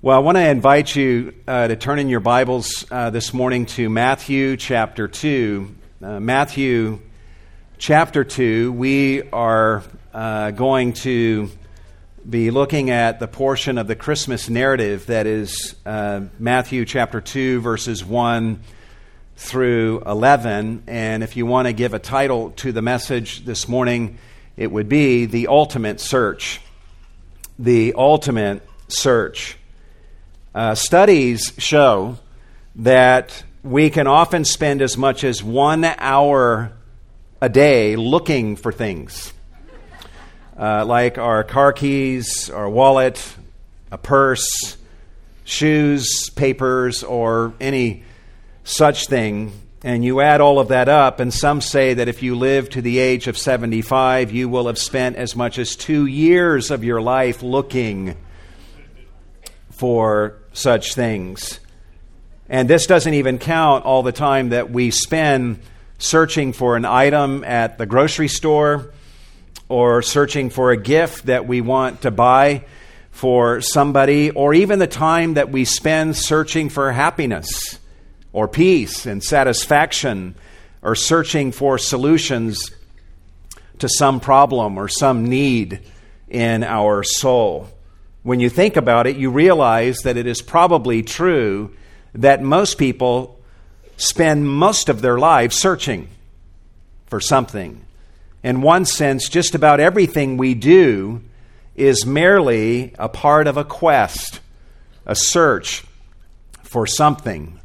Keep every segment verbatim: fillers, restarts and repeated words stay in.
Well, I want to invite you uh, to turn in your Bibles uh, this morning to Matthew chapter two. Uh, Matthew chapter two, we are uh, going to be looking at the portion of the Christmas narrative that is uh, Matthew chapter two, verses one through eleven. And if you want to give a title to the message this morning, it would be The Ultimate Search. The Ultimate Search. Uh, studies show that we can often spend as much as one hour a day looking for things, uh, like our car keys, our wallet, a purse, shoes, papers, or any such thing. And you add all of that up, and some say that if you live to the age of seventy-five, you will have spent as much as two years of your life looking for such things. And this doesn't even count all the time that we spend searching for an item at the grocery store, or searching for a gift that we want to buy for somebody, or even the time that we spend searching for happiness or peace and satisfaction, or searching for solutions to some problem or some need in our soul. When you think about it, you realize that it is probably true that most people spend most of their lives searching for something. In one sense, just about everything we do is merely a part of a quest, a search for something,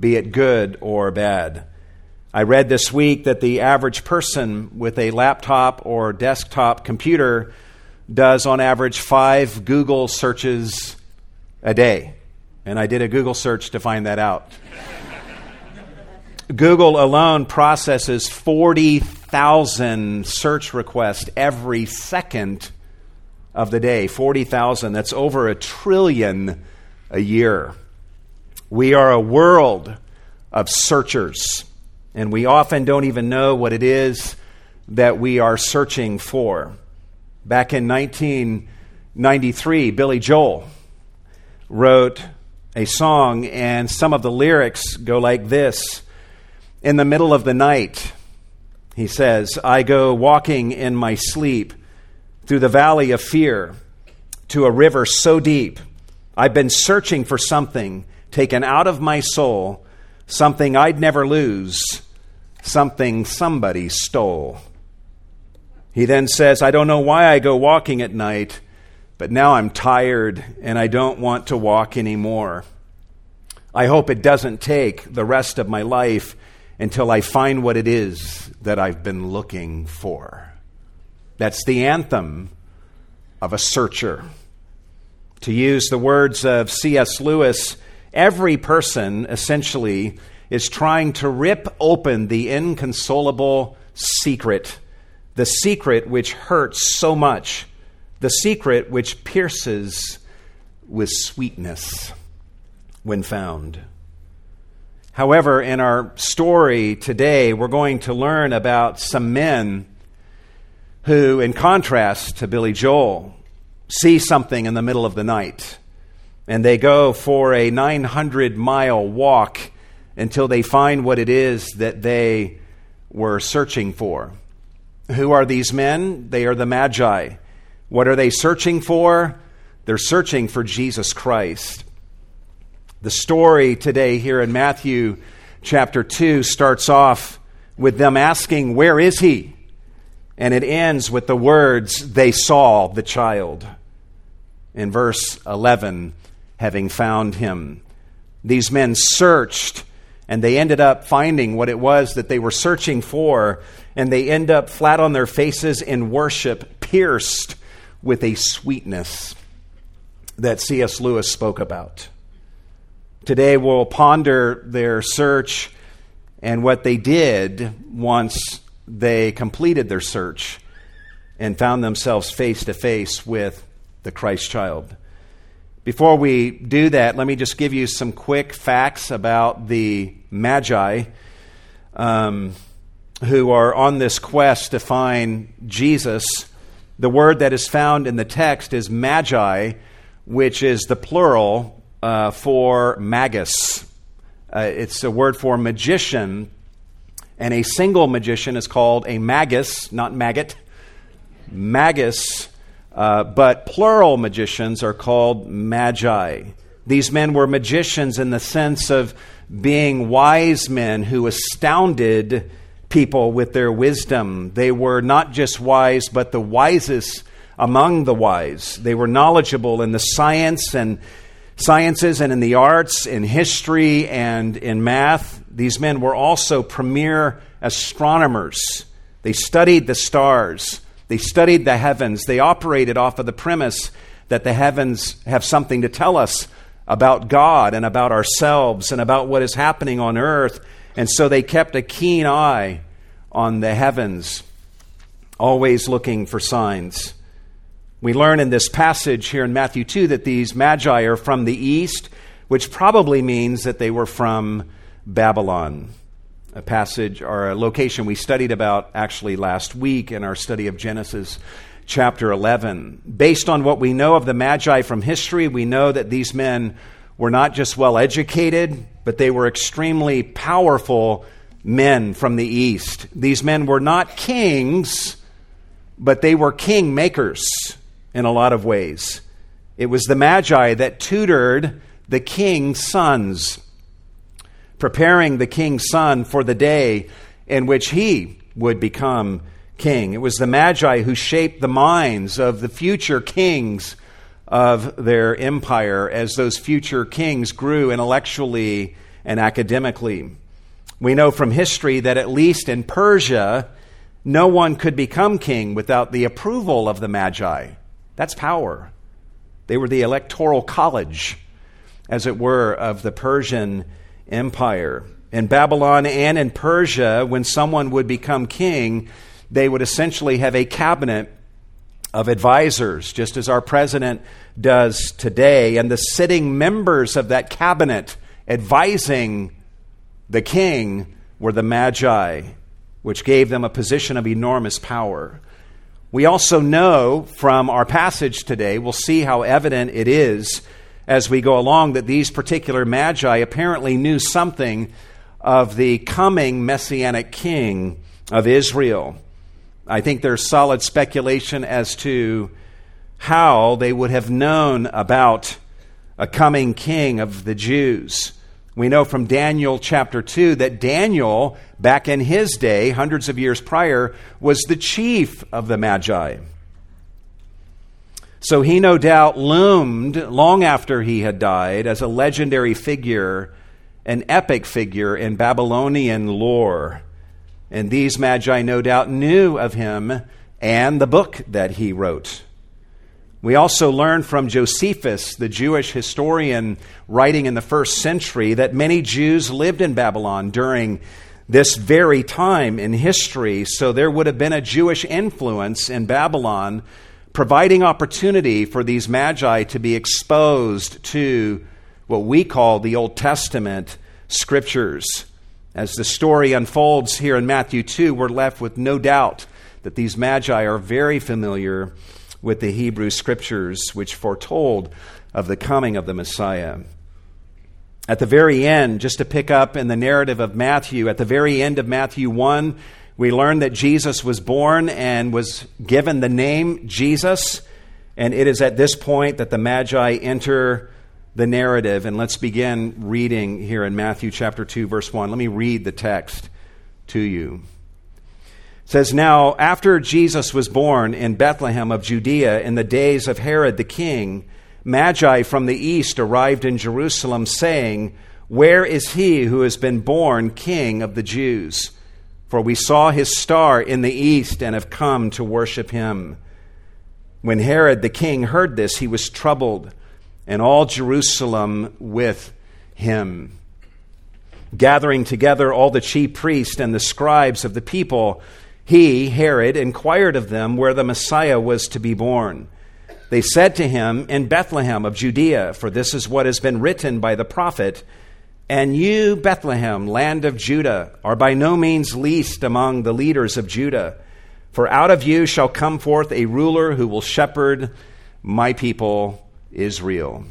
be it good or bad. I read this week that the average person with a laptop or desktop computer does on average five Google searches a day. And I did a Google search to find that out. Google alone processes forty thousand search requests every second of the day. forty thousand, that's over a trillion a year. We are a world of searchers, and we often don't even know what it is that we are searching for. Back in nineteen ninety-three, Billy Joel wrote a song, and some of the lyrics go like this. In the middle of the night, he says, I go walking in my sleep through the valley of fear to a river so deep. I've been searching for something taken out of my soul, something I'd never lose, something somebody stole. He then says, I don't know why I go walking at night, but now I'm tired and I don't want to walk anymore. I hope it doesn't take the rest of my life until I find what it is that I've been looking for. That's the anthem of a searcher. To use the words of C S Lewis, every person essentially is trying to rip open the inconsolable secret. The secret which hurts so much, the secret which pierces with sweetness when found. However, in our story today, we're going to learn about some men who, in contrast to Billy Joel, see something in the middle of the night, and they go for a nine hundred mile walk until they find what it is that they were searching for. Who are these men? They are the Magi. What are they searching for? They're searching for Jesus Christ. The story today here in Matthew chapter two starts off with them asking, where is he? And it ends with the words, they saw the child. In verse eleven, having found him. These men searched, and they ended up finding what it was that they were searching for, and they end up flat on their faces in worship, pierced with a sweetness that C S Lewis spoke about. Today we'll ponder their search and what they did once they completed their search and found themselves face to face with the Christ child. Before we do that, let me just give you some quick facts about the Magi um, who are on this quest to find Jesus. The word that is found in the text is Magi, which is the plural uh, for magus. Uh, it's a word for magician, and a single magician is called a magus, not maggot, magus, uh, but plural magicians are called magi. These men were magicians in the sense of being wise men who astounded people with their wisdom. They were not just wise, but the wisest among the wise. They were knowledgeable in the science and sciences and in the arts, in history and in math. These men were also premier astronomers. They studied the stars. They studied the heavens. They operated off of the premise that the heavens have something to tell us about God and about ourselves and about what is happening on earth. And so they kept a keen eye on the heavens, always looking for signs. We learn in this passage here in Matthew two that these magi are from the east, which probably means that they were from Babylon, a passage or a location we studied about actually last week in our study of Genesis chapter eleven. Based on what we know of the Magi from history, we know that these men were not just well-educated, but they were extremely powerful men from the east. These men were not kings, but they were king makers in a lot of ways. It was the Magi that tutored the king's sons, preparing the king's son for the day in which he would become king. It was the Magi who shaped the minds of the future kings of their empire as those future kings grew intellectually and academically. We know from history that at least in Persia, no one could become king without the approval of the Magi. That's power. They were the electoral college, as it were, of the Persian Empire. In Babylon and in Persia, when someone would become king, they would essentially have a cabinet of advisors, just as our president does today, and the sitting members of that cabinet advising the king were the Magi, which gave them a position of enormous power. We also know from our passage today, we'll see how evident it is as we go along, that these particular Magi apparently knew something of the coming Messianic king of Israel. I think there's solid speculation as to how they would have known about a coming king of the Jews. We know from Daniel chapter two that Daniel, back in his day, hundreds of years prior, was the chief of the Magi. So he no doubt loomed long after he had died as a legendary figure, an epic figure in Babylonian lore. And these Magi no doubt knew of him and the book that he wrote. We also learn from Josephus, the Jewish historian writing in the first century, that many Jews lived in Babylon during this very time in history. So there would have been a Jewish influence in Babylon, providing opportunity for these Magi to be exposed to what we call the Old Testament scriptures. As the story unfolds here in Matthew two, we're left with no doubt that these Magi are very familiar with the Hebrew scriptures, which foretold of the coming of the Messiah. At the very end, just to pick up in the narrative of Matthew, at the very end of Matthew one, we learn that Jesus was born and was given the name Jesus, and it is at this point that the Magi enter the narrative. And let's begin reading here in Matthew chapter two, verse one. Let me read the text to you. It says, "Now, after Jesus was born in Bethlehem of Judea in the days of Herod the king, Magi from the east arrived in Jerusalem, saying, 'Where is he who has been born king of the Jews? For we saw his star in the east and have come to worship him.' When Herod the king heard this, he was troubled, and all Jerusalem with him. Gathering together all the chief priests and the scribes of the people, he, Herod, inquired of them where the Messiah was to be born. They said to him, 'In Bethlehem of Judea, for this is what has been written by the prophet, and you, Bethlehem, land of Judah, are by no means least among the leaders of Judah. For out of you shall come forth a ruler who will shepherd my people, Israel.'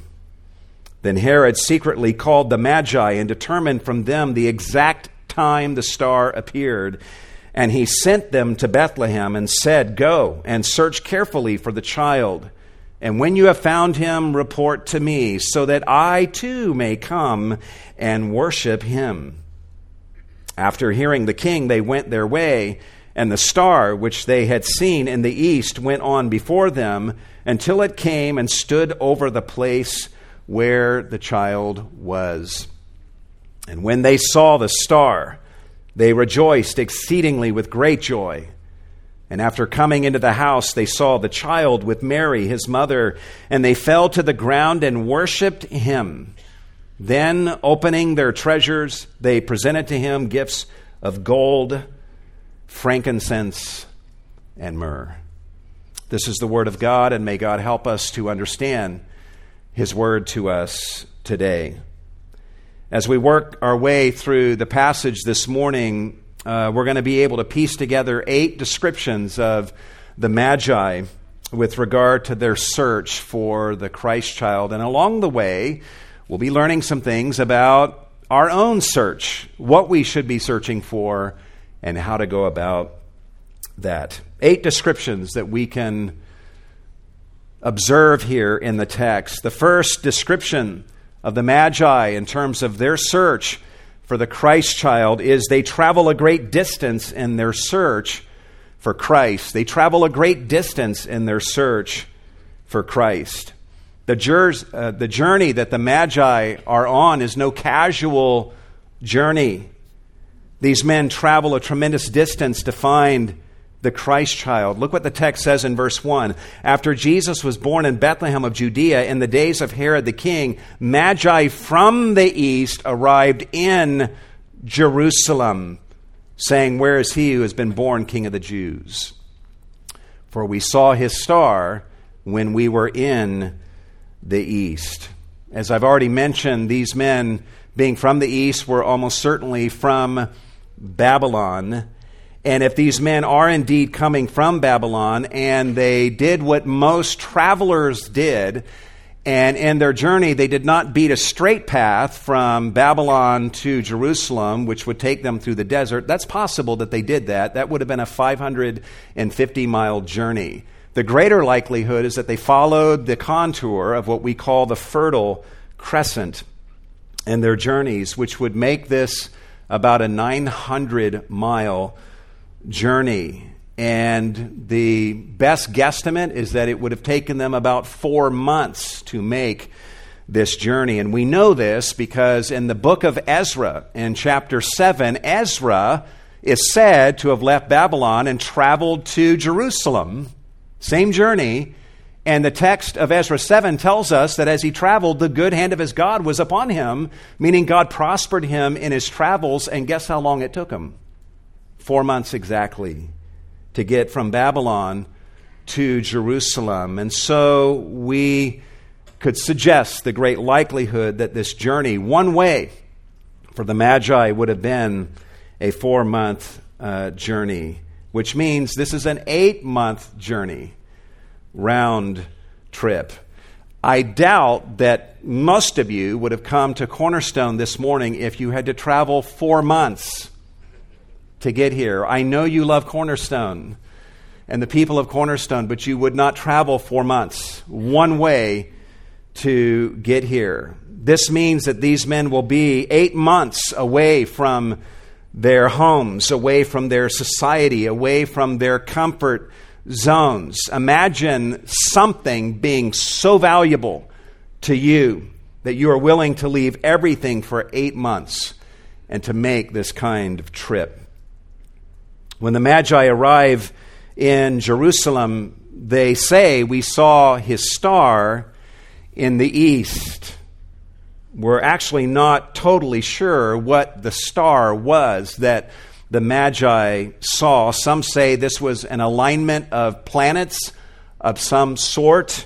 Then Herod secretly called the Magi and determined from them the exact time the star appeared. And he sent them to Bethlehem and said, "Go and search carefully for the child. And when you have found him, report to me, so that I too may come and worship him." After hearing the king, they went their way, and the star which they had seen in the east went on before them until it came and stood over the place where the child was. And when they saw the star, they rejoiced exceedingly with great joy. And after coming into the house, they saw the child with Mary, his mother, and they fell to the ground and worshipped him. Then, opening their treasures, they presented to him gifts of gold, frankincense, and myrrh. This is the word of God, and may God help us to understand his word to us today. As we work our way through the passage this morning, Uh, we're going to be able to piece together eight descriptions of the Magi with regard to their search for the Christ child. And along the way, we'll be learning some things about our own search, what we should be searching for, and how to go about that. Eight descriptions that we can observe here in the text. The first description of the Magi in terms of their search for the Christ child is they travel a great distance in their search for Christ. They travel a great distance in their search for Christ. The, jur- uh, the journey that the Magi are on is no casual journey. These men travel a tremendous distance to find the Christ child. Look what the text says in verse one. After Jesus was born in Bethlehem of Judea in the days of Herod the king, Magi from the east arrived in Jerusalem, saying, "Where is he who has been born King of the Jews? For we saw his star when we were in the east." As I've already mentioned, these men, being from the east, were almost certainly from Babylon. And if these men are indeed coming from Babylon, and they did what most travelers did, and in their journey they did not beat a straight path from Babylon to Jerusalem, which would take them through the desert, that's possible that they did that. That would have been a five hundred fifty mile journey. The greater likelihood is that they followed the contour of what we call the Fertile Crescent in their journeys, which would make this about a nine hundred mile journey. journey. And the best guesstimate is that it would have taken them about four months to make this journey. And we know this because in the book of Ezra, in chapter seven, Ezra is said to have left Babylon and traveled to Jerusalem. Same journey. And the text of Ezra seven tells us that as he traveled, the good hand of his God was upon him, meaning God prospered him in his travels. And guess how long it took him? Four months exactly to get from Babylon to Jerusalem. And so we could suggest the great likelihood that this journey, one way for the Magi, would have been a four-month uh, journey, which means this is an eight-month journey, round trip. I doubt that most of you would have come to Cornerstone this morning if you had to travel four months to get here. I know you love Cornerstone and the people of Cornerstone, but you would not travel four months one way to get here. This means that these men will be eight months away from their homes, away from their society, away from their comfort zones. Imagine something being so valuable to you that you are willing to leave everything for eight months and to make this kind of trip. When the Magi arrive in Jerusalem, they say, "We saw his star in the east." We're actually not totally sure what the star was that the Magi saw. Some say this was an alignment of planets of some sort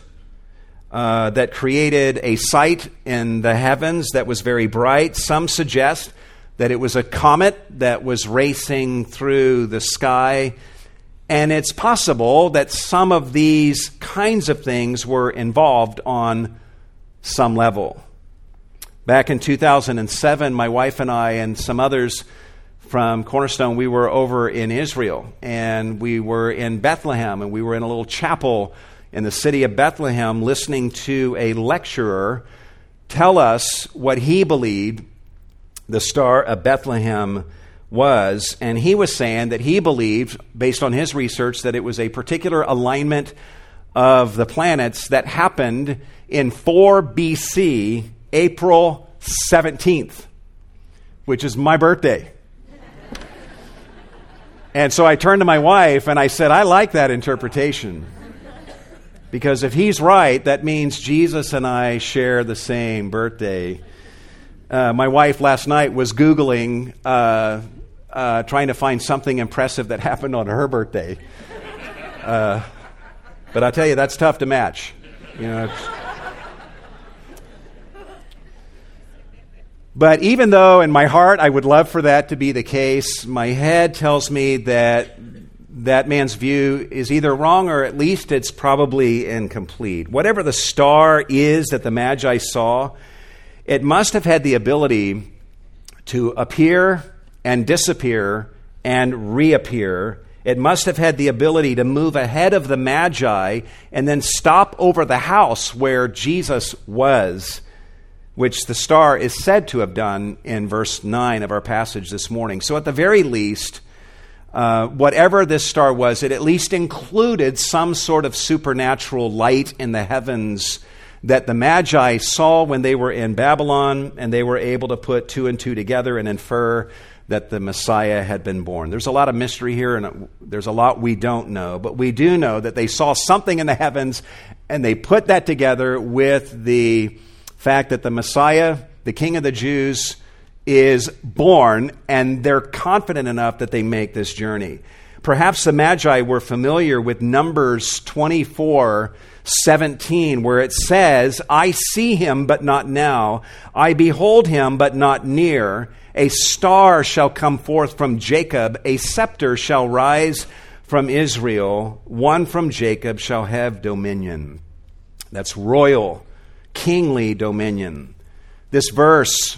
uh, that created a sight in the heavens that was very bright. Some suggest that it was a comet that was racing through the sky. And it's possible that some of these kinds of things were involved on some level. Back in two thousand seven, my wife and I and some others from Cornerstone, we were over in Israel, and we were in Bethlehem, and we were in a little chapel in the city of Bethlehem listening to a lecturer tell us what he believed the Star of Bethlehem was, and he was saying that he believed, based on his research, that it was a particular alignment of the planets that happened in four B C, April seventeenth, which is my birthday. And so I turned to my wife and I said, I like that interpretation, because if he's right, that means Jesus and I share the same birthday. Uh, my wife last night was Googling, uh, uh, trying to find something impressive that happened on her birthday. Uh, but I tell you, that's tough to match. You know. But even though in my heart I would love for that to be the case, my head tells me that that man's view is either wrong or at least it's probably incomplete. Whatever the star is that the Magi saw, it must have had the ability to appear and disappear and reappear. It must have had the ability to move ahead of the Magi and then stop over the house where Jesus was, which the star is said to have done in verse nine of our passage this morning. So at the very least, uh, whatever this star was, it at least included some sort of supernatural light in the heavens that the Magi saw when they were in Babylon, and they were able to put two and two together and infer that the Messiah had been born. There's a lot of mystery here, and there's a lot we don't know, but we do know that they saw something in the heavens, and they put that together with the fact that the Messiah, the King of the Jews, is born, and they're confident enough that they make this journey. Perhaps the Magi were familiar with Numbers twenty-four seventeen, where it says, I see him, but not now. I behold him, but not near. A star shall come forth from Jacob. A scepter shall rise from Israel. One from Jacob shall have dominion. That's royal, kingly dominion. This verse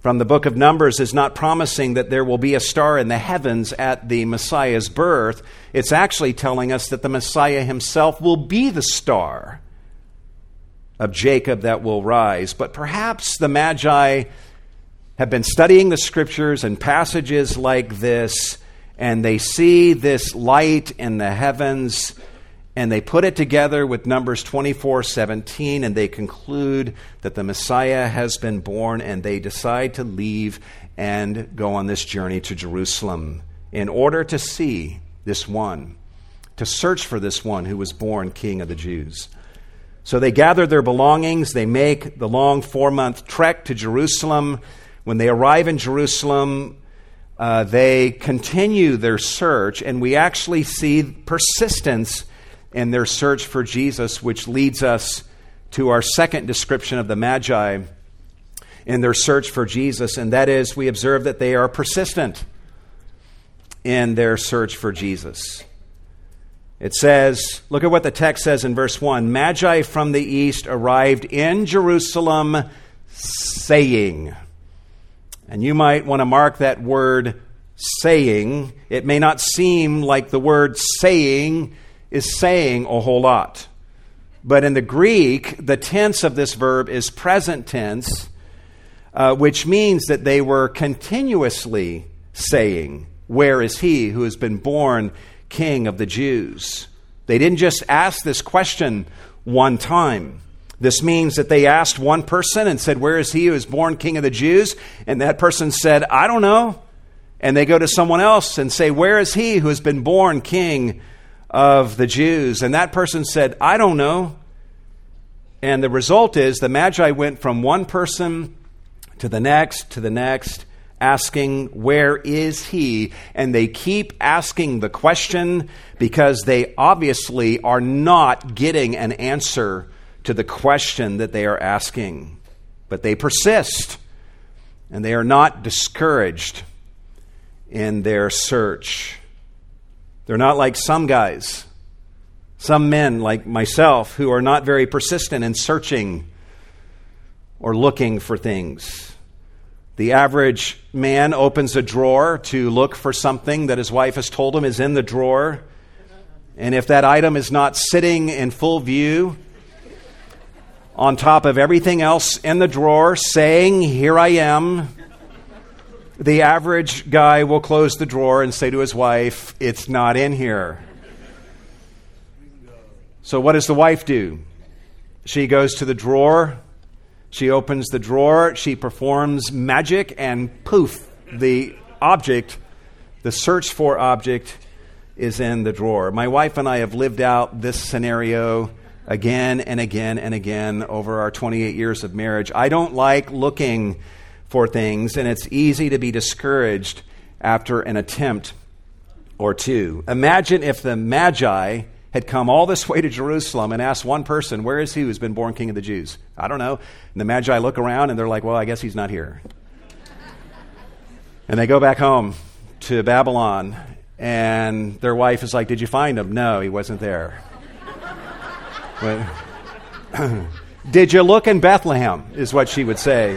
from the book of Numbers is not promising that there will be a star in the heavens at the Messiah's birth. It's actually telling us that the Messiah himself will be the star of Jacob that will rise. But perhaps the Magi have been studying the scriptures and passages like this, and they see this light in the heavens, and they put it together with Numbers twenty-four seventeen, and they conclude that the Messiah has been born, and they decide to leave and go on this journey to Jerusalem in order to see this one, to search for this one who was born King of the Jews. So they gather their belongings. They make the long four-month trek to Jerusalem. When they arrive in Jerusalem, uh, they continue their search, and we actually see persistence and their search for Jesus, which leads us to our second description of the Magi in their search for Jesus, and that is, we observe that they are persistent in their search for Jesus. It says, look at what the text says in verse one, Magi from the east arrived in Jerusalem, saying, and you might want to mark that word saying. It may not seem like the word saying is saying a whole lot. But in the Greek, the tense of this verb is present tense, uh, which means that they were continuously saying, where is he who has been born King of the Jews? They didn't just ask this question one time. This means that they asked one person and said, where is he who is born King of the Jews? And that person said, I don't know. And they go to someone else and say, where is he who has been born King of the Jews? And that person said, I don't know. And the result is the Magi went from one person to the next, to the next, asking, where is he? And they keep asking the question because they obviously are not getting an answer to the question that they are asking. But they persist, and they are not discouraged in their search. They're not like some guys, some men like myself, who are not very persistent in searching. or looking for things. The average man opens a drawer to look for something that his wife has told him is in the drawer. And if that item is not sitting in full view on top of everything else in the drawer, saying, "Here I am," the average guy will close the drawer and say to his wife, "It's not in here." So what does the wife do? She goes to the drawer. She opens the drawer, she performs magic, and poof, the object, the search for object, is in the drawer. My wife and I have lived out this scenario again and again and again over our twenty-eight years of marriage. I don't like looking for things, and it's easy to be discouraged after an attempt or two. Imagine if the Magi had come all this way to Jerusalem and asked one person, "Where is he who's been born king of the Jews?" I don't know. And the Magi look around and they're like, "Well, I guess he's not here." And they go back home to Babylon and their wife is like, "Did you find him?" "No, he wasn't there." "Did you look in Bethlehem?" is what she would say.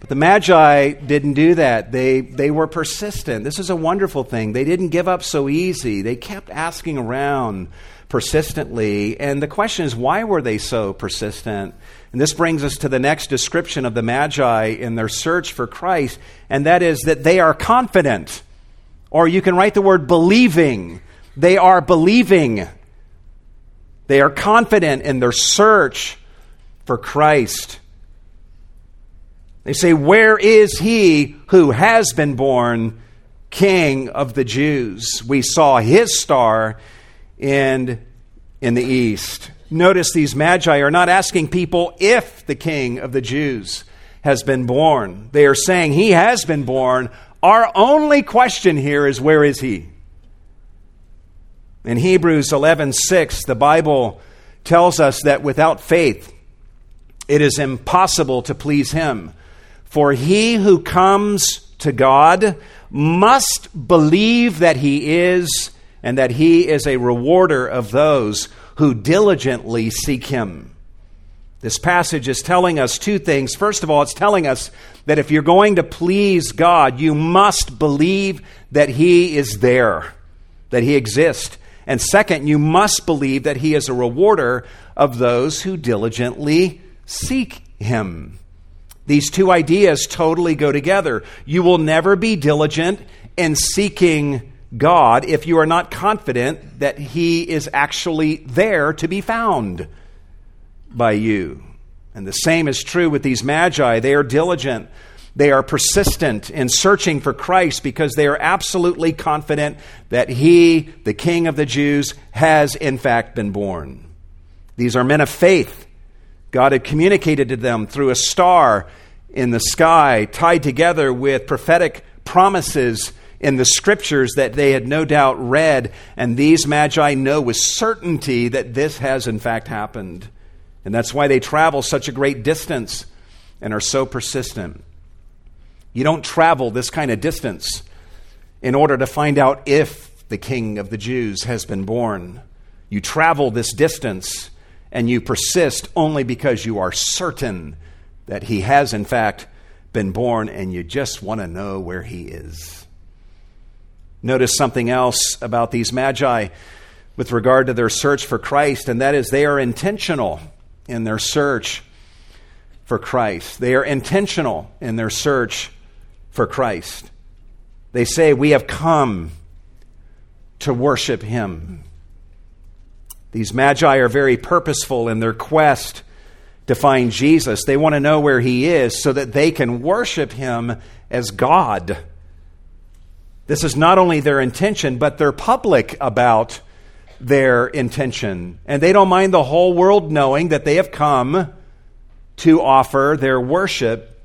But the Magi didn't do that. They they were persistent. This is a wonderful thing. They didn't give up so easy. They kept asking around persistently. And the question is, why were they so persistent? And this brings us to the next description of the Magi in their search for Christ, and that is that they are confident. Or you can write the word believing. They are believing. They are confident in their search for Christ. They say, "Where is he who has been born King of the Jews? We saw his star in, in the east." Notice these Magi are not asking people if the King of the Jews has been born. They are saying he has been born. Our only question here is, where is he? In Hebrews eleven six, the Bible tells us that without faith, it is impossible to please him. For he who comes to God must believe that he is, and that he is a rewarder of those who diligently seek him. This passage is telling us two things. First of all, it's telling us that if you're going to please God, you must believe that he is there, that he exists. And second, you must believe that he is a rewarder of those who diligently seek him. These two ideas totally go together. You will never be diligent in seeking God if you are not confident that he is actually there to be found by you. And the same is true with these Magi. They are diligent. They are persistent in searching for Christ because they are absolutely confident that he, the King of the Jews, has in fact been born. These are men of faith. God had communicated to them through a star in the sky, tied together with prophetic promises in the scriptures that they had no doubt read. And these Magi know with certainty that this has in fact happened. And that's why they travel such a great distance and are so persistent. You don't travel this kind of distance in order to find out if the King of the Jews has been born. You travel this distance and you persist only because you are certain that he has, in fact, been born, and you just want to know where he is. Notice something else about these Magi with regard to their search for Christ, and that is they are intentional in their search for Christ. They are intentional in their search for Christ. They say, "We have come to worship him." These Magi are very purposeful in their quest to find Jesus. They want to know where he is so that they can worship him as God. This is not only their intention, but they're public about their intention. And they don't mind the whole world knowing that they have come to offer their worship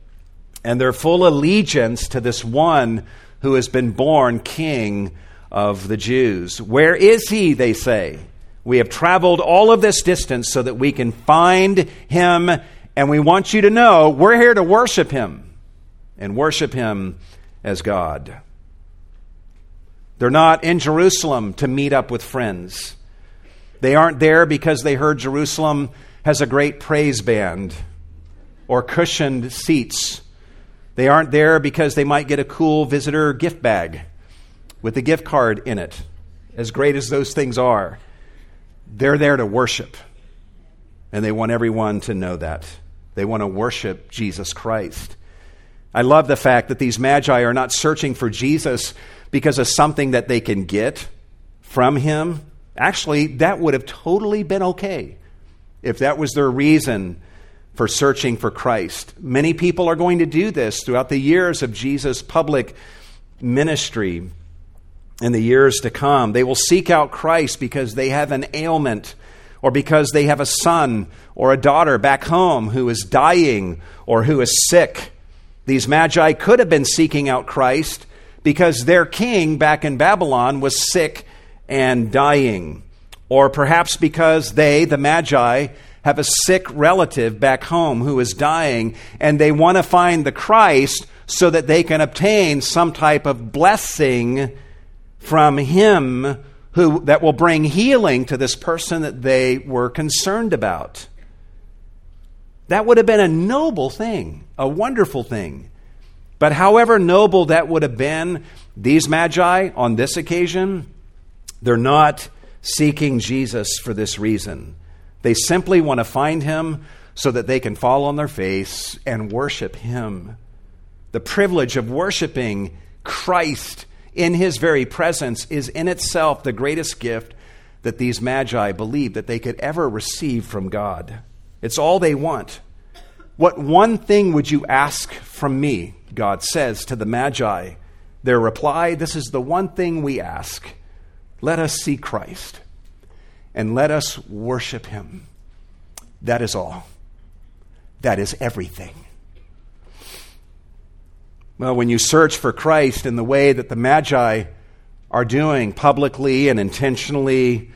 and their full allegiance to this one who has been born King of the Jews. "Where is he?" they say. "We have traveled all of this distance so that we can find him, and we want you to know we're here to worship him and worship him as God." They're not in Jerusalem to meet up with friends. They aren't there because they heard Jerusalem has a great praise band or cushioned seats. They aren't there because they might get a cool visitor gift bag with a gift card in it. As great as those things are, they're there to worship. And they want everyone to know that. They want to worship Jesus Christ. I love the fact that these Magi are not searching for Jesus because of something that they can get from him. Actually, that would have totally been okay if that was their reason for searching for Christ. Many people are going to do this throughout the years of Jesus' public ministry. In the years to come, they will seek out Christ because they have an ailment, or because they have a son or a daughter back home who is dying or who is sick. These Magi could have been seeking out Christ because their king back in Babylon was sick and dying, or perhaps because they, the Magi, have a sick relative back home who is dying, and they want to find the Christ so that they can obtain some type of blessing from him who that will bring healing to this person that they were concerned about. That would have been a noble thing, a wonderful thing. But however noble that would have been, these Magi on this occasion, they're not seeking Jesus for this reason. They simply want to find him so that they can fall on their face and worship him. The privilege of worshiping Christ in his very presence is in itself the greatest gift that these Magi believe that they could ever receive from God. It's all they want. What one thing would you ask from me? God says to the Magi. Their reply, this is the one thing we ask. Let us see Christ and let us worship him. That is all. That is everything. Well, when you search for Christ in the way that the Magi are doing publicly and intentionally,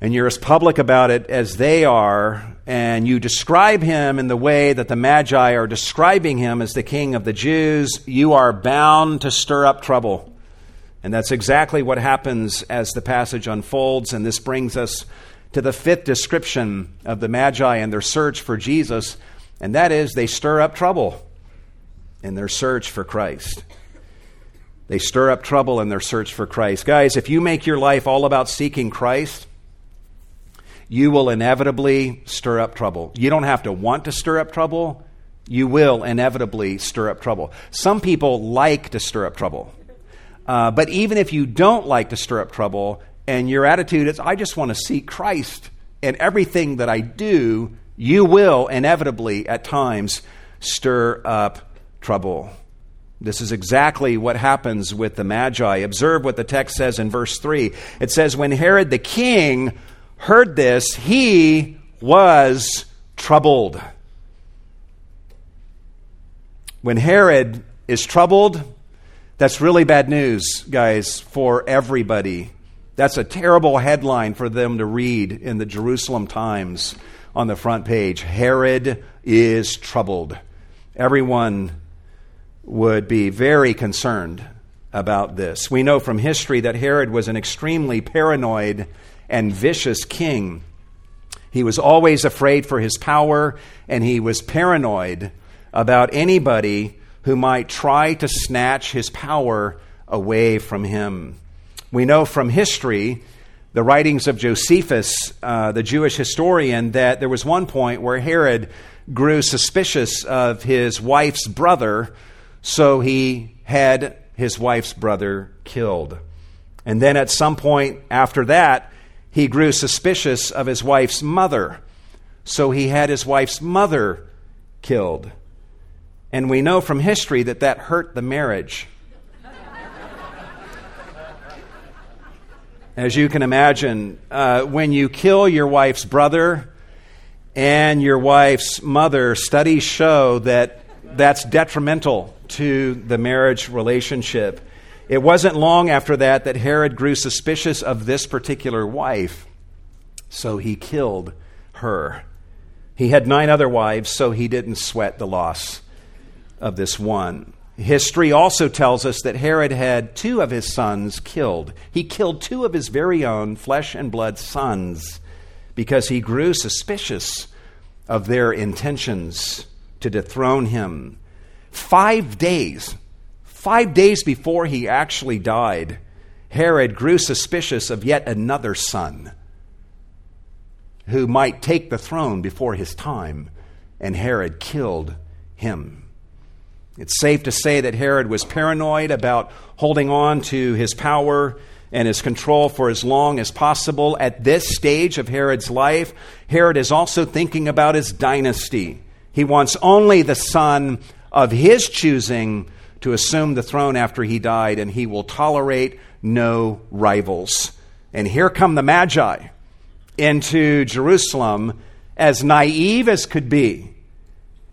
and you're as public about it as they are, and you describe him in the way that the Magi are describing him as the King of the Jews, you are bound to stir up trouble. And that's exactly what happens as the passage unfolds. And this brings us to the fifth description of the Magi and their search for Jesus, and that is they stir up trouble in their search for Christ. They stir up trouble in their search for Christ. Guys, if you make your life all about seeking Christ, you will inevitably stir up trouble. You don't have to want to stir up trouble. You will inevitably stir up trouble. Some people like to stir up trouble. Uh, but even if you don't like to stir up trouble and your attitude is, I just want to seek Christ in everything that I do, you will inevitably at times stir up trouble. This is exactly what happens with the Magi. Observe what the text says in verse three. It says, when Herod the king heard this, he was troubled. When Herod is troubled, that's really bad news, guys, for everybody. That's a terrible headline for them to read in the Jerusalem Times on the front page. Herod is troubled. Everyone would be very concerned about this. We know from history that Herod was an extremely paranoid and vicious king. He was always afraid for his power, and he was paranoid about anybody who might try to snatch his power away from him. We know from history, the writings of Josephus, uh, the Jewish historian, that there was one point where Herod grew suspicious of his wife's brother, so he had his wife's brother killed. And then at some point after that, he grew suspicious of his wife's mother, so he had his wife's mother killed. And we know from history that that hurt the marriage. As you can imagine, uh, when you kill your wife's brother and your wife's mother, studies show that that's detrimental to the marriage relationship. It wasn't long after that that Herod grew suspicious of this particular wife, so he killed her. He had nine other wives, so he didn't sweat the loss of this one. History also tells us that Herod had two of his sons killed. He killed two of his very own flesh and blood sons because he grew suspicious of their intentions to dethrone him. Five days, five days before he actually died, Herod grew suspicious of yet another son who might take the throne before his time, and Herod killed him. It's safe to say that Herod was paranoid about holding on to his power and his control for as long as possible. At this stage of Herod's life, Herod is also thinking about his dynasty. He wants only the son of his choosing to assume the throne after he died, and he will tolerate no rivals. And here come the Magi into Jerusalem, as naive as could be,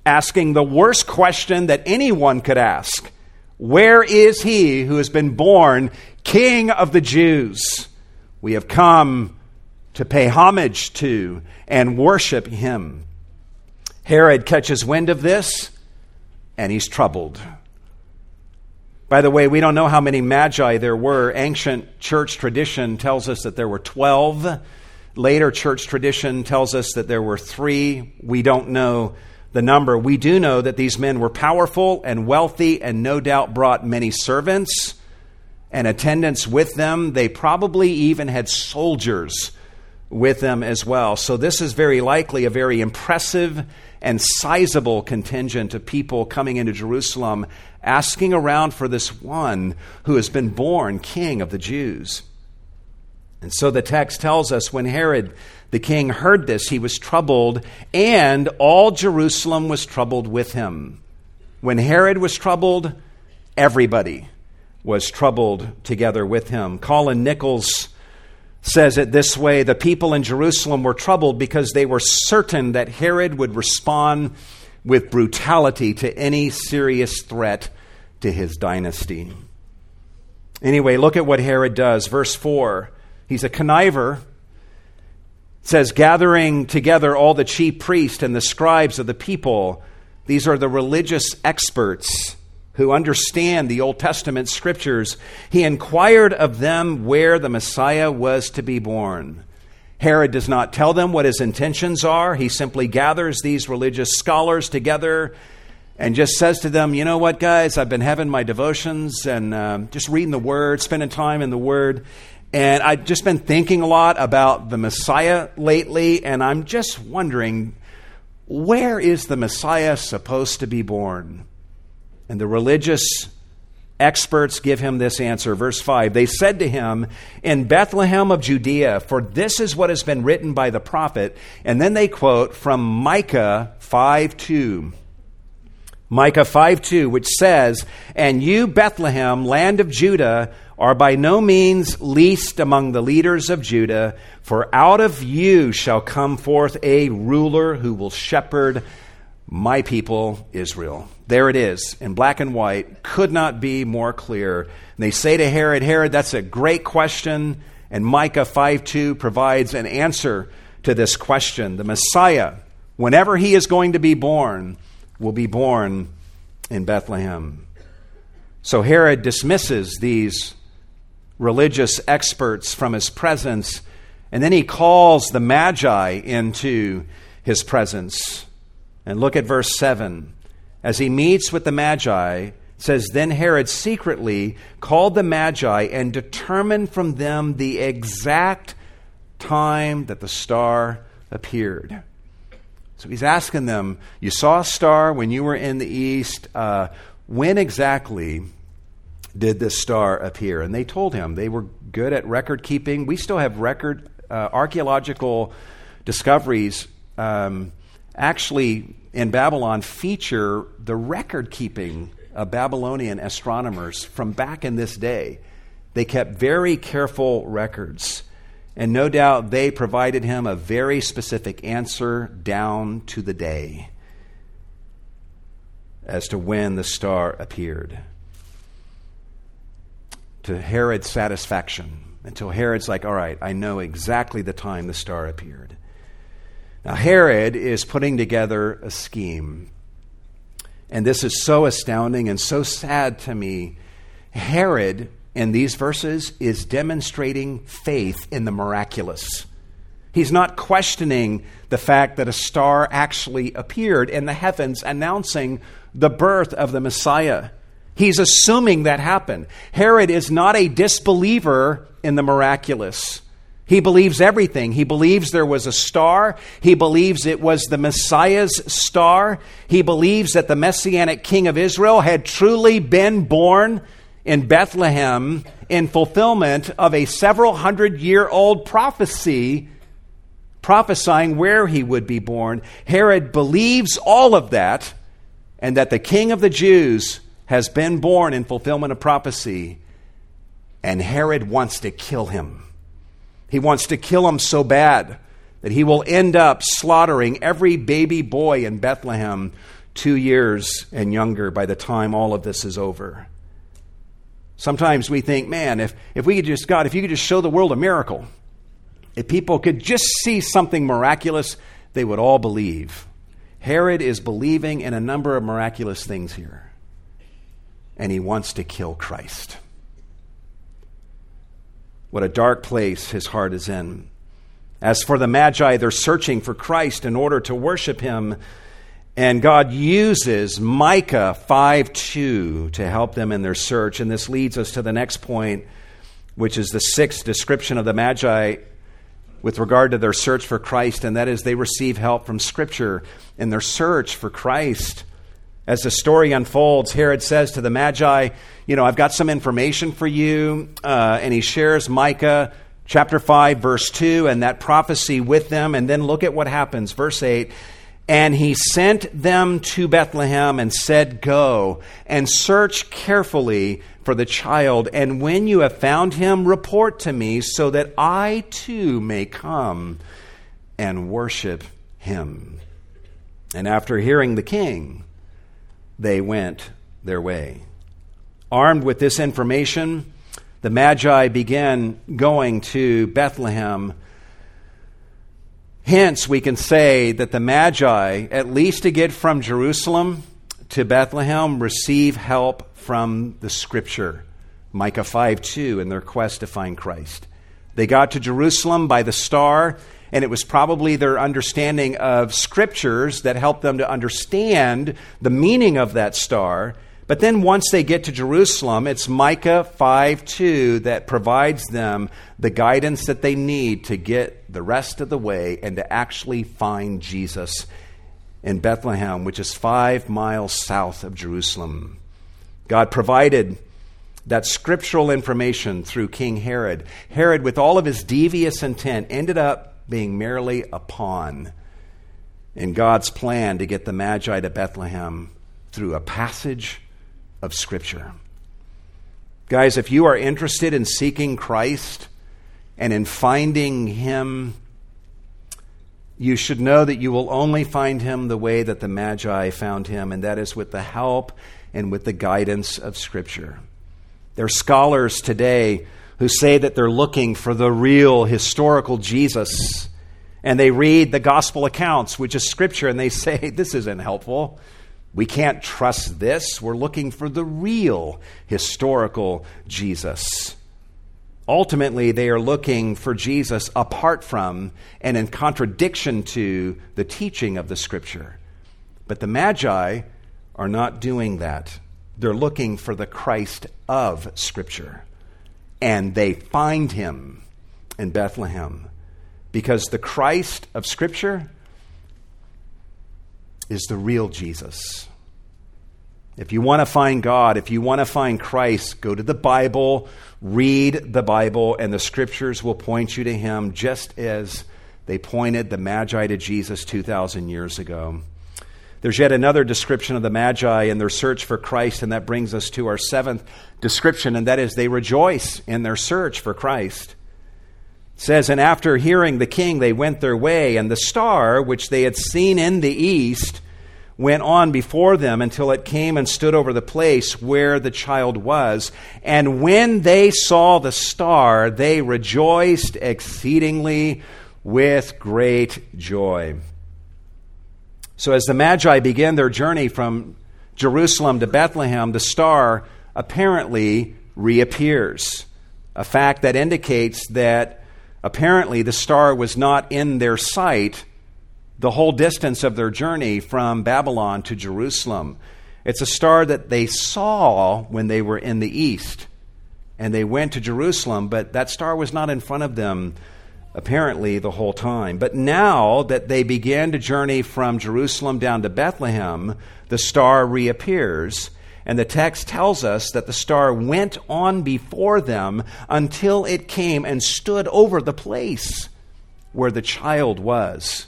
asking the worst question that anyone could ask. Where is he who has been born King of the Jews? We have come to pay homage to and worship him. Herod catches wind of this, and he's troubled. By the way, we don't know how many Magi there were. Ancient church tradition tells us that there were twelve. Later church tradition tells us that there were three. We don't know the number. We do know that these men were powerful and wealthy and no doubt brought many servants and attendants with them. They probably even had soldiers with them as well. So this is very likely a very impressive and sizable contingent of people coming into Jerusalem, asking around for this one who has been born King of the Jews. And so the text tells us when Herod the king heard this, he was troubled, and all Jerusalem was troubled with him. When Herod was troubled, everybody was troubled together with him. Colin Nichols says it this way: the people in Jerusalem were troubled because they were certain that Herod would respond with brutality to any serious threat to his dynasty. Anyway, look at what Herod does. Verse four. He's a conniver. It says, gathering together all the chief priests and the scribes of the people. These are the religious experts who understand the Old Testament scriptures. He inquired of them where the Messiah was to be born. Herod does not tell them what his intentions are. He simply gathers these religious scholars together and just says to them, you know what, guys, I've been having my devotions and uh, just reading the Word, spending time in the Word. And I've just been thinking a lot about the Messiah lately, and I'm just wondering, where is the Messiah supposed to be born? And the religious experts give him this answer. Verse five, they said to him, in Bethlehem of Judea, for this is what has been written by the prophet. And then they quote from Micah five two. Micah five two, which says, and you, Bethlehem, land of Judah, are by no means least among the leaders of Judah, for out of you shall come forth a ruler who will shepherd my people Israel. There it is, in black and white, could not be more clear. And they say to Herod, Herod, that's a great question, and Micah five two provides an answer to this question. The Messiah, whenever he is going to be born, will be born in Bethlehem. So Herod dismisses these religious experts from his presence, and then he calls the Magi into his presence. And look at verse seven. As he meets with the Magi, it says, then Herod secretly called the Magi and determined from them the exact time that the star appeared. So he's asking them, you saw a star when you were in the east. Uh, when exactly did this star appear? And they told him. They were good at record keeping. We still have record uh, archaeological discoveries. Um, actually, in Babylon, feature the record keeping of Babylonian astronomers from back in this day. They kept very careful records. And no doubt they provided him a very specific answer down to the day as to when the star appeared, to Herod's satisfaction, until Herod's like, all right, I know exactly the time the star appeared. Now, Herod is putting together a scheme. And this is so astounding and so sad to me. Herod, in these verses, is demonstrating faith in the miraculous. He's not questioning the fact that a star actually appeared in the heavens announcing the birth of the Messiah. He's assuming that happened. Herod is not a disbeliever in the miraculous. He believes everything. He believes there was a star. He believes it was the Messiah's star. He believes that the Messianic King of Israel had truly been born in Bethlehem in fulfillment of a several hundred year old prophecy prophesying where he would be born. Herod believes all of that and that the King of the Jews has been born in fulfillment of prophecy, and Herod wants to kill him. He wants to kill him so bad that he will end up slaughtering every baby boy in Bethlehem two years and younger by the time all of this is over. Sometimes we think, man, if, if we could just, God, if you could just show the world a miracle, if people could just see something miraculous, they would all believe. Herod is believing in a number of miraculous things here, and he wants to kill Christ. What a dark place his heart is in. As for the Magi, they're searching for Christ in order to worship him. And God uses Micah five two to help them in their search. And this leads us to the next point, which is the sixth description of the Magi with regard to their search for Christ. And that is they receive help from Scripture in their search for Christ. As the story unfolds, Herod says to the Magi, you know, I've got some information for you. Uh, and he shares Micah chapter five, verse two, and that prophecy with them. And then look at what happens. Verse eight, and he sent them to Bethlehem and said, go and search carefully for the child. And when you have found him, report to me so that I too may come and worship him. And after hearing the king, they went their way. Armed with this information, the Magi began going to Bethlehem. Hence, we can say that the Magi, at least to get from Jerusalem to Bethlehem, receive help from the Scripture, Micah five two, in their quest to find Christ. They got to Jerusalem by the star, and it was probably their understanding of scriptures that helped them to understand the meaning of that star. But then once they get to Jerusalem, it's Micah five two that provides them the guidance that they need to get the rest of the way and to actually find Jesus in Bethlehem, which is five miles south of Jerusalem. God provided that scriptural information through King Herod. Herod, with all of his devious intent, ended up being merely a pawn in God's plan to get the Magi to Bethlehem through a passage of Scripture. Guys, if you are interested in seeking Christ and in finding him, you should know that you will only find him the way that the Magi found him, and that is with the help and with the guidance of Scripture. There are scholars today who say that they're looking for the real historical Jesus, and they read the gospel accounts, which is Scripture, and they say, this isn't helpful. We can't trust this. We're looking for the real historical Jesus. Ultimately, they are looking for Jesus apart from and in contradiction to the teaching of the Scripture. But the Magi are not doing that. They're looking for the Christ of Scripture. And they find him in Bethlehem because the Christ of Scripture is the real Jesus. If you want to find God, if you want to find Christ, go to the Bible, read the Bible, and the Scriptures will point you to him just as they pointed the Magi to Jesus two thousand years ago. There's yet another description of the Magi in their search for Christ, and that brings us to our seventh description, and that is they rejoice in their search for Christ. It says, and after hearing the king, they went their way, and the star, which they had seen in the east, went on before them until it came and stood over the place where the child was. And when they saw the star, they rejoiced exceedingly with great joy. So as the Magi begin their journey from Jerusalem to Bethlehem, the star apparently reappears, a fact that indicates that Apparently, the star was not in their sight the whole distance of their journey from Babylon to Jerusalem. It's a star that they saw when they were in the east, and they went to Jerusalem, but that star was not in front of them, apparently, the whole time. But now that they began to journey from Jerusalem down to Bethlehem, the star reappears, and the text tells us that the star went on before them until it came and stood over the place where the child was.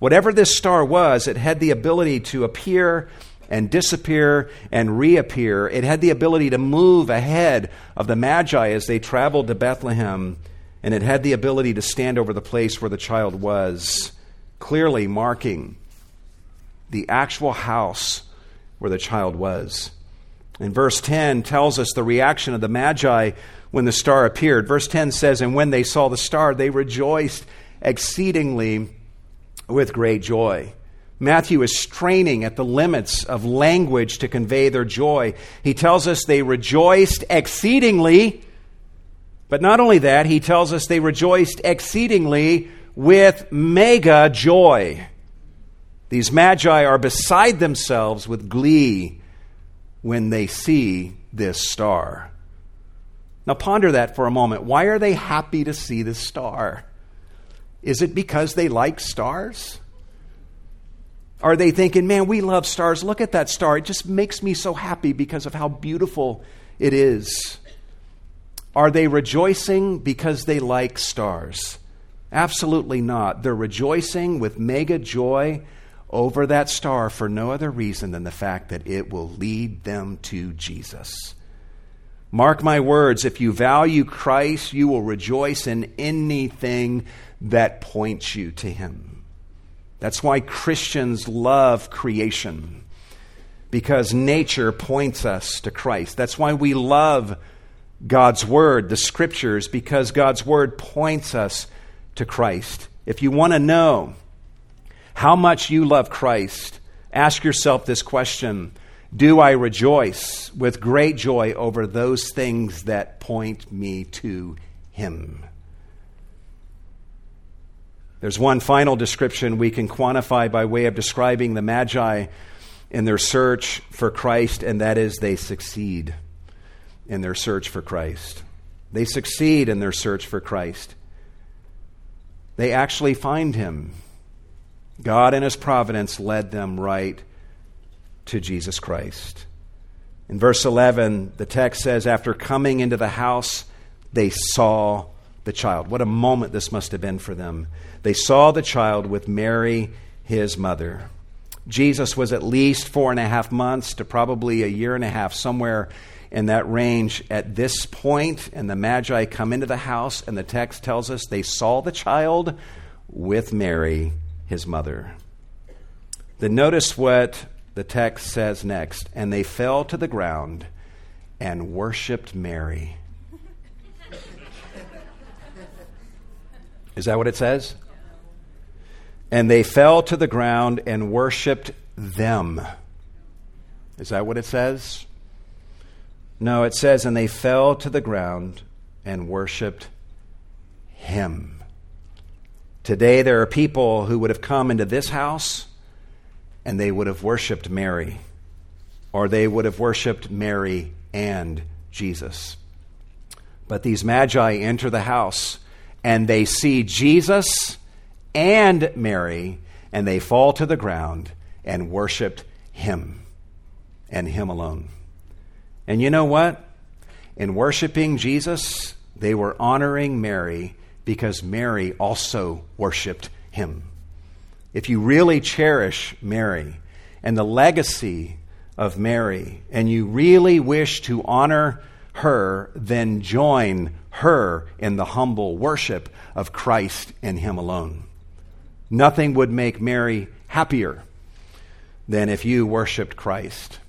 Whatever this star was, it had the ability to appear and disappear and reappear. It had the ability to move ahead of the Magi as they traveled to Bethlehem, and it had the ability to stand over the place where the child was, clearly marking the actual house where the child was. And verse ten tells us the reaction of the Magi when the star appeared. Verse ten says, "And when they saw the star, they rejoiced exceedingly with great joy." Matthew is straining at the limits of language to convey their joy. He tells us they rejoiced exceedingly, but not only that, he tells us they rejoiced exceedingly with mega joy. These Magi are beside themselves with glee when they see this star. Now ponder that for a moment. Why are they happy to see this star? Is it because they like stars? Are they thinking, man, we love stars. Look at that star. It just makes me so happy because of how beautiful it is. Are they rejoicing because they like stars? Absolutely not. They're rejoicing with mega joy over that star for no other reason than the fact that it will lead them to Jesus. Mark my words, if you value Christ, you will rejoice in anything that points you to him. That's why Christians love creation, because nature points us to Christ. That's why we love God's Word, the Scriptures, because God's Word points us to Christ. If you want to know how much you love Christ, ask yourself this question: do I rejoice with great joy over those things that point me to Him? There's one final description we can quantify by way of describing the Magi in their search for Christ, and that is they succeed in their search for Christ. They succeed in their search for Christ. They actually find him. God in his providence led them right to Jesus Christ. In verse eleven, the text says, after coming into the house, they saw the child. What a moment this must have been for them. They saw the child with Mary, his mother. Jesus was at least four and a half months to probably a year and a half, somewhere in that range at this point, and the Magi come into the house, and the text tells us they saw the child with Mary, his mother. Then notice what the text says next. And they fell to the ground and worshiped Mary. Is that what it says? And they fell to the ground and worshiped them. Is that what it says? No, it says, and they fell to the ground and worshiped him. Today there are people who would have come into this house and they would have worshiped Mary, or they would have worshiped Mary and Jesus. But these Magi enter the house and they see Jesus and Mary, and they fall to the ground and worshiped him and him alone. And you know what? In worshiping Jesus, they were honoring Mary because Mary also worshiped him. If you really cherish Mary and the legacy of Mary, and you really wish to honor her, then join her in the humble worship of Christ and him alone. Nothing would make Mary happier than if you worshiped Christ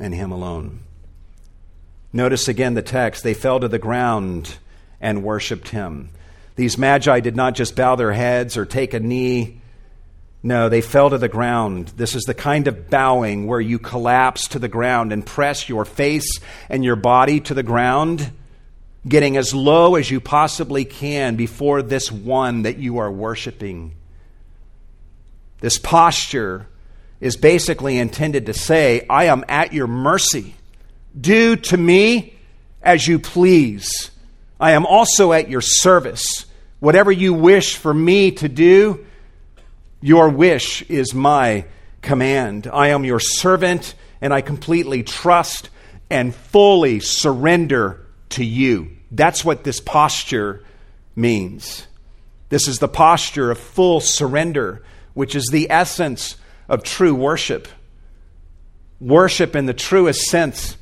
and him alone. Notice again the text. They fell to the ground and worshiped him. These Magi did not just bow their heads or take a knee. No, they fell to the ground. This is the kind of bowing where you collapse to the ground and press your face and your body to the ground getting as low as you possibly can before this one that you are worshiping. This posture is basically intended to say, I am at your mercy. Do to me as you please. I am also at your service. Whatever you wish for me to do, your wish is my command. I am your servant, and I completely trust and fully surrender to you. That's what this posture means. This is the posture of full surrender, which is the essence of true worship. Worship in the truest sense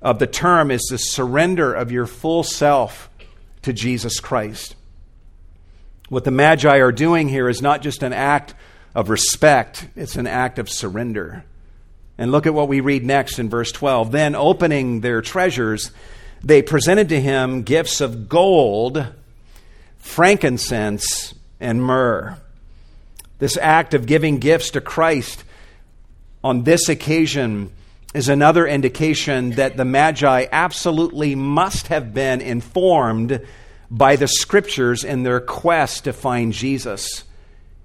of the term is the surrender of your full self to Jesus Christ. What the Magi are doing here is not just an act of respect, it's an act of surrender. And look at what we read next in verse twelve. Then, opening their treasures, they presented to him gifts of gold, frankincense, and myrrh. This act of giving gifts to Christ on this occasion is another indication that the Magi absolutely must have been informed by the Scriptures in their quest to find Jesus.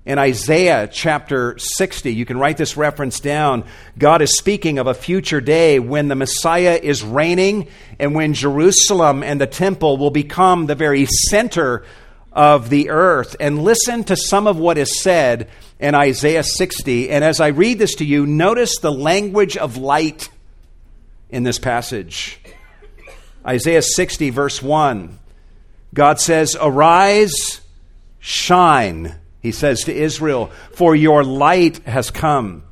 In Isaiah chapter sixty, you can write this reference down. God is speaking of a future day when the Messiah is reigning and when Jerusalem and the temple will become the very center of the earth. And listen to some of what is said in Isaiah sixty. And as I read this to you, notice the language of light in this passage. Isaiah sixty, verse one. God says, "Arise, shine," he says to Israel, "for your light has come.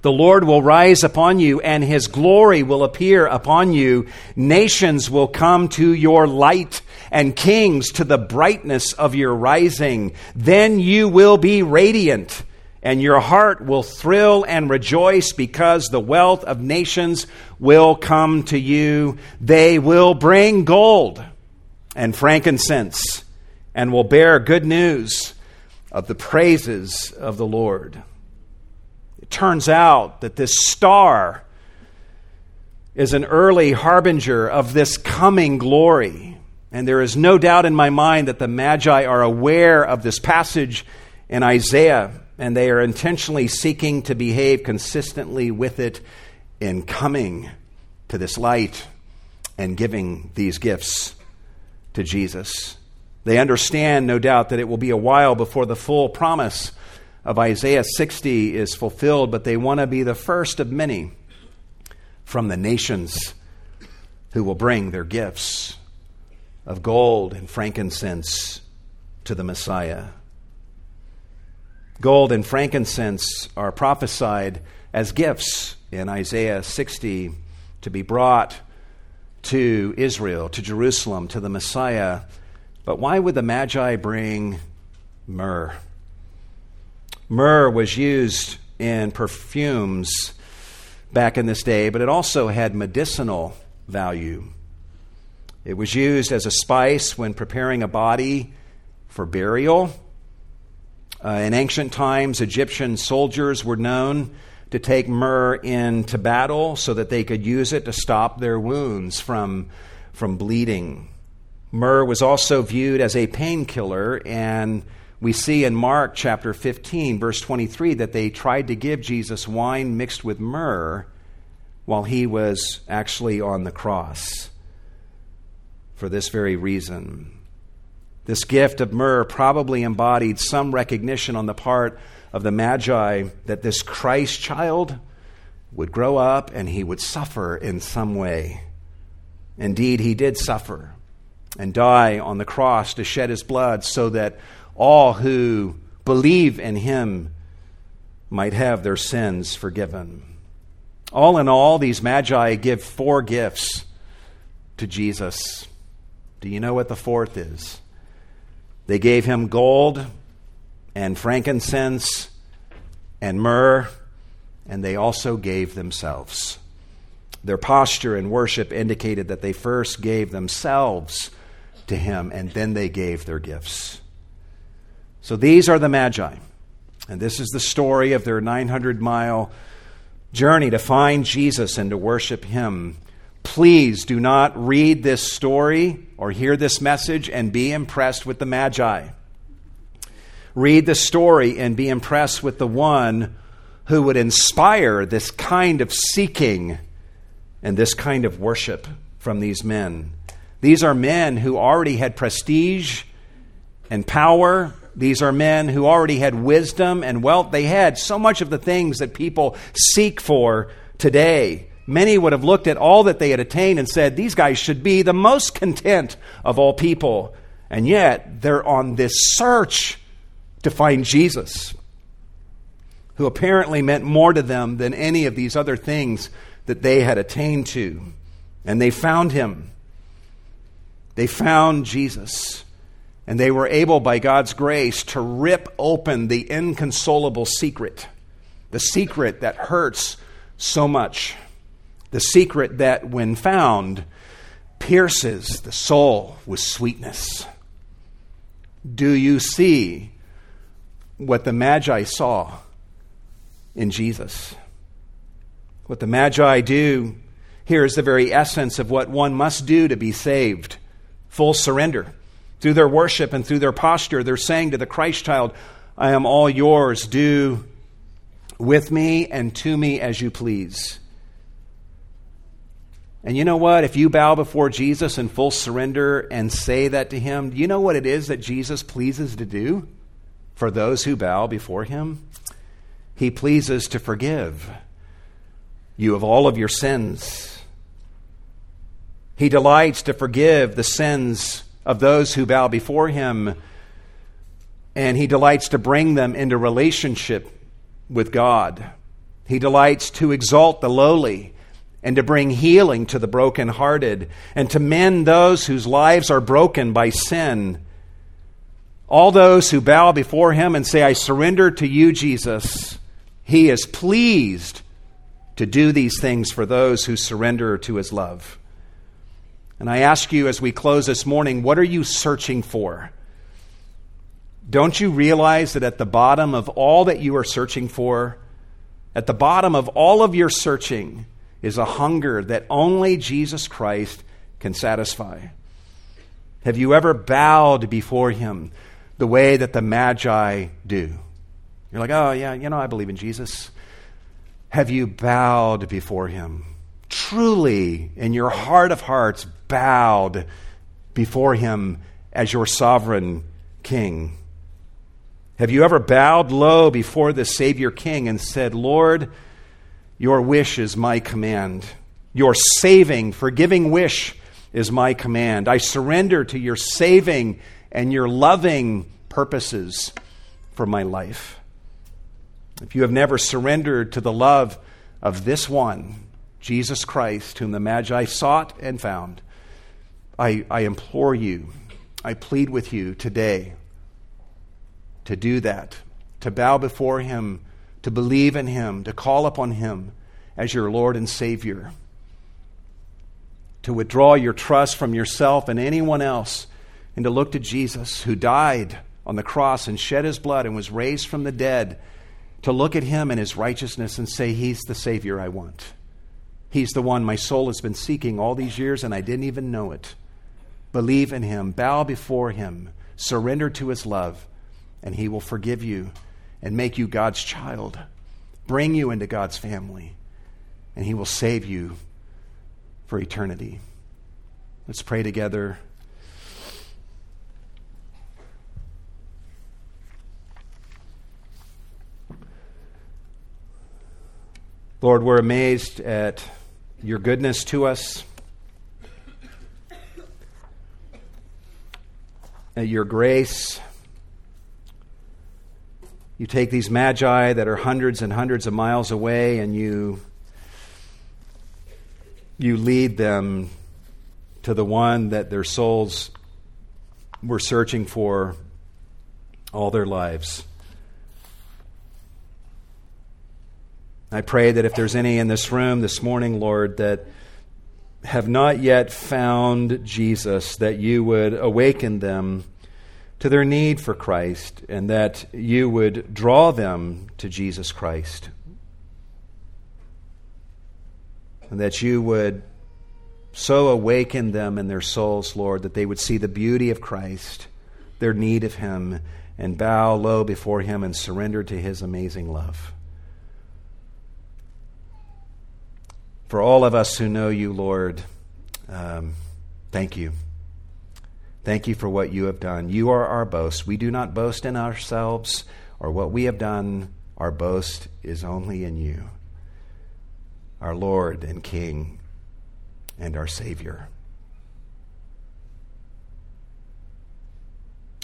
The Lord will rise upon you, and his glory will appear upon you. Nations will come to your light, and kings to the brightness of your rising. Then you will be radiant, and your heart will thrill and rejoice, because the wealth of nations will come to you. They will bring gold and frankincense, and will bear good news of the praises of the Lord." It turns out that this star is an early harbinger of this coming glory. And there is no doubt in my mind that the Magi are aware of this passage in Isaiah, and they are intentionally seeking to behave consistently with it in coming to this light and giving these gifts to Jesus. They understand, no doubt, that it will be a while before the full promise of Isaiah sixty is fulfilled, but they want to be the first of many from the nations who will bring their gifts of gold and frankincense to the Messiah. Gold and frankincense are prophesied as gifts in Isaiah sixty to be brought to Israel, to Jerusalem, to the Messiah. But why would the Magi bring myrrh? Myrrh was used in perfumes back in this day, but it also had medicinal value. It was used as a spice when preparing a body for burial. Uh, in ancient times, Egyptian soldiers were known to take myrrh into battle so that they could use it to stop their wounds from, from bleeding. Myrrh was also viewed as a painkiller, and we see in Mark chapter fifteen, verse twenty-three, that they tried to give Jesus wine mixed with myrrh while he was actually on the cross for this very reason. This gift of myrrh probably embodied some recognition on the part of the Magi that this Christ child would grow up and he would suffer in some way. Indeed, he did suffer and die on the cross to shed his blood so that all who believe in him might have their sins forgiven. All in all, these Magi give four gifts to Jesus. Do you know what the fourth is? They gave him gold and frankincense and myrrh, and they also gave themselves. Their posture and worship indicated that they first gave themselves to him, and then they gave their gifts. So these are the Magi, and this is the story of their nine hundred mile journey to find Jesus and to worship him Please do not read this story or hear this message and be impressed with the Magi. Read the story and be impressed with the one who would inspire this kind of seeking and this kind of worship from these men. These are men who already had prestige and power. These are men who already had wisdom and wealth. They had so much of the things that people seek for today. Many would have looked at all that they had attained and said, these guys should be the most content of all people. And yet, they're on this search to find Jesus, who apparently meant more to them than any of these other things that they had attained to. And they found him. They found Jesus. And they were able, by God's grace, to rip open the inconsolable secret, the secret that hurts so much, the secret that, when found, pierces the soul with sweetness. Do you see what the Magi saw in Jesus? What the Magi do here is the very essence of what one must do to be saved. Full surrender. Through their worship and through their posture, they're saying to the Christ child, I am all yours. Do with me and to me as you please. And you know what? If you bow before Jesus in full surrender and say that to him, you know what it is that Jesus pleases to do for those who bow before him? He pleases to forgive you of all of your sins. He delights to forgive the sins of those who bow before him, and he delights to bring them into relationship with God. He delights to exalt the lowly and to bring healing to the brokenhearted and to mend those whose lives are broken by sin. All those who bow before him and say, I surrender to you, Jesus, he is pleased to do these things for those who surrender to his love. And I ask you as we close this morning, what are you searching for? Don't you realize that at the bottom of all that you are searching for, at the bottom of all of your searching, is a hunger that only Jesus Christ can satisfy? Have you ever bowed before him the way that the Magi do? You're like, oh yeah, you know, I believe in Jesus. Have you bowed before him? Truly, in your heart of hearts, bowed before him as your sovereign king? Have you ever bowed low before the Savior King and said, Lord, your wish is my command. Your saving, forgiving wish is my command. I surrender to your saving and your loving purposes for my life. If you have never surrendered to the love of this one, Jesus Christ, whom the Magi sought and found, I, I implore you, I plead with you today to do that, to bow before him, to believe in him, to call upon him as your Lord and Savior, to withdraw your trust from yourself and anyone else and to look to Jesus, who died on the cross and shed his blood and was raised from the dead, to look at him and his righteousness and say, he's the Savior I want. He's the one my soul has been seeking all these years and I didn't even know it. Believe in him, bow before him, surrender to his love, and he will forgive you and make you God's child, bring you into God's family, and he will save you for eternity. Let's pray together. Lord, we're amazed at your goodness to us, at your grace. You take these Magi that are hundreds and hundreds of miles away, and you you lead them to the one that their souls were searching for all their lives. I pray that if there's any in this room this morning, Lord, that have not yet found Jesus, that you would awaken them to their need for Christ, and that you would draw them to Jesus Christ, and that you would So awaken them in their souls, Lord, that they would see the beauty of Christ, their need of him, and bow low before him and surrender to his amazing love. For all of us who know you, Lord, um, thank you. Thank you for what you have done. You are our boast. We do not boast in ourselves or what we have done. Our boast is only in you, our Lord and King and our Savior.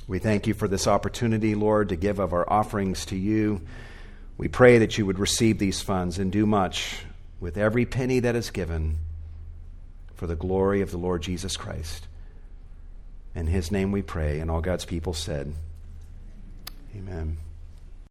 We thank you for this opportunity, Lord, to give of our offerings to you. We pray that you would receive these funds and do much with every penny that is given for the glory of the Lord Jesus Christ. In his name we pray, and all God's people said, amen.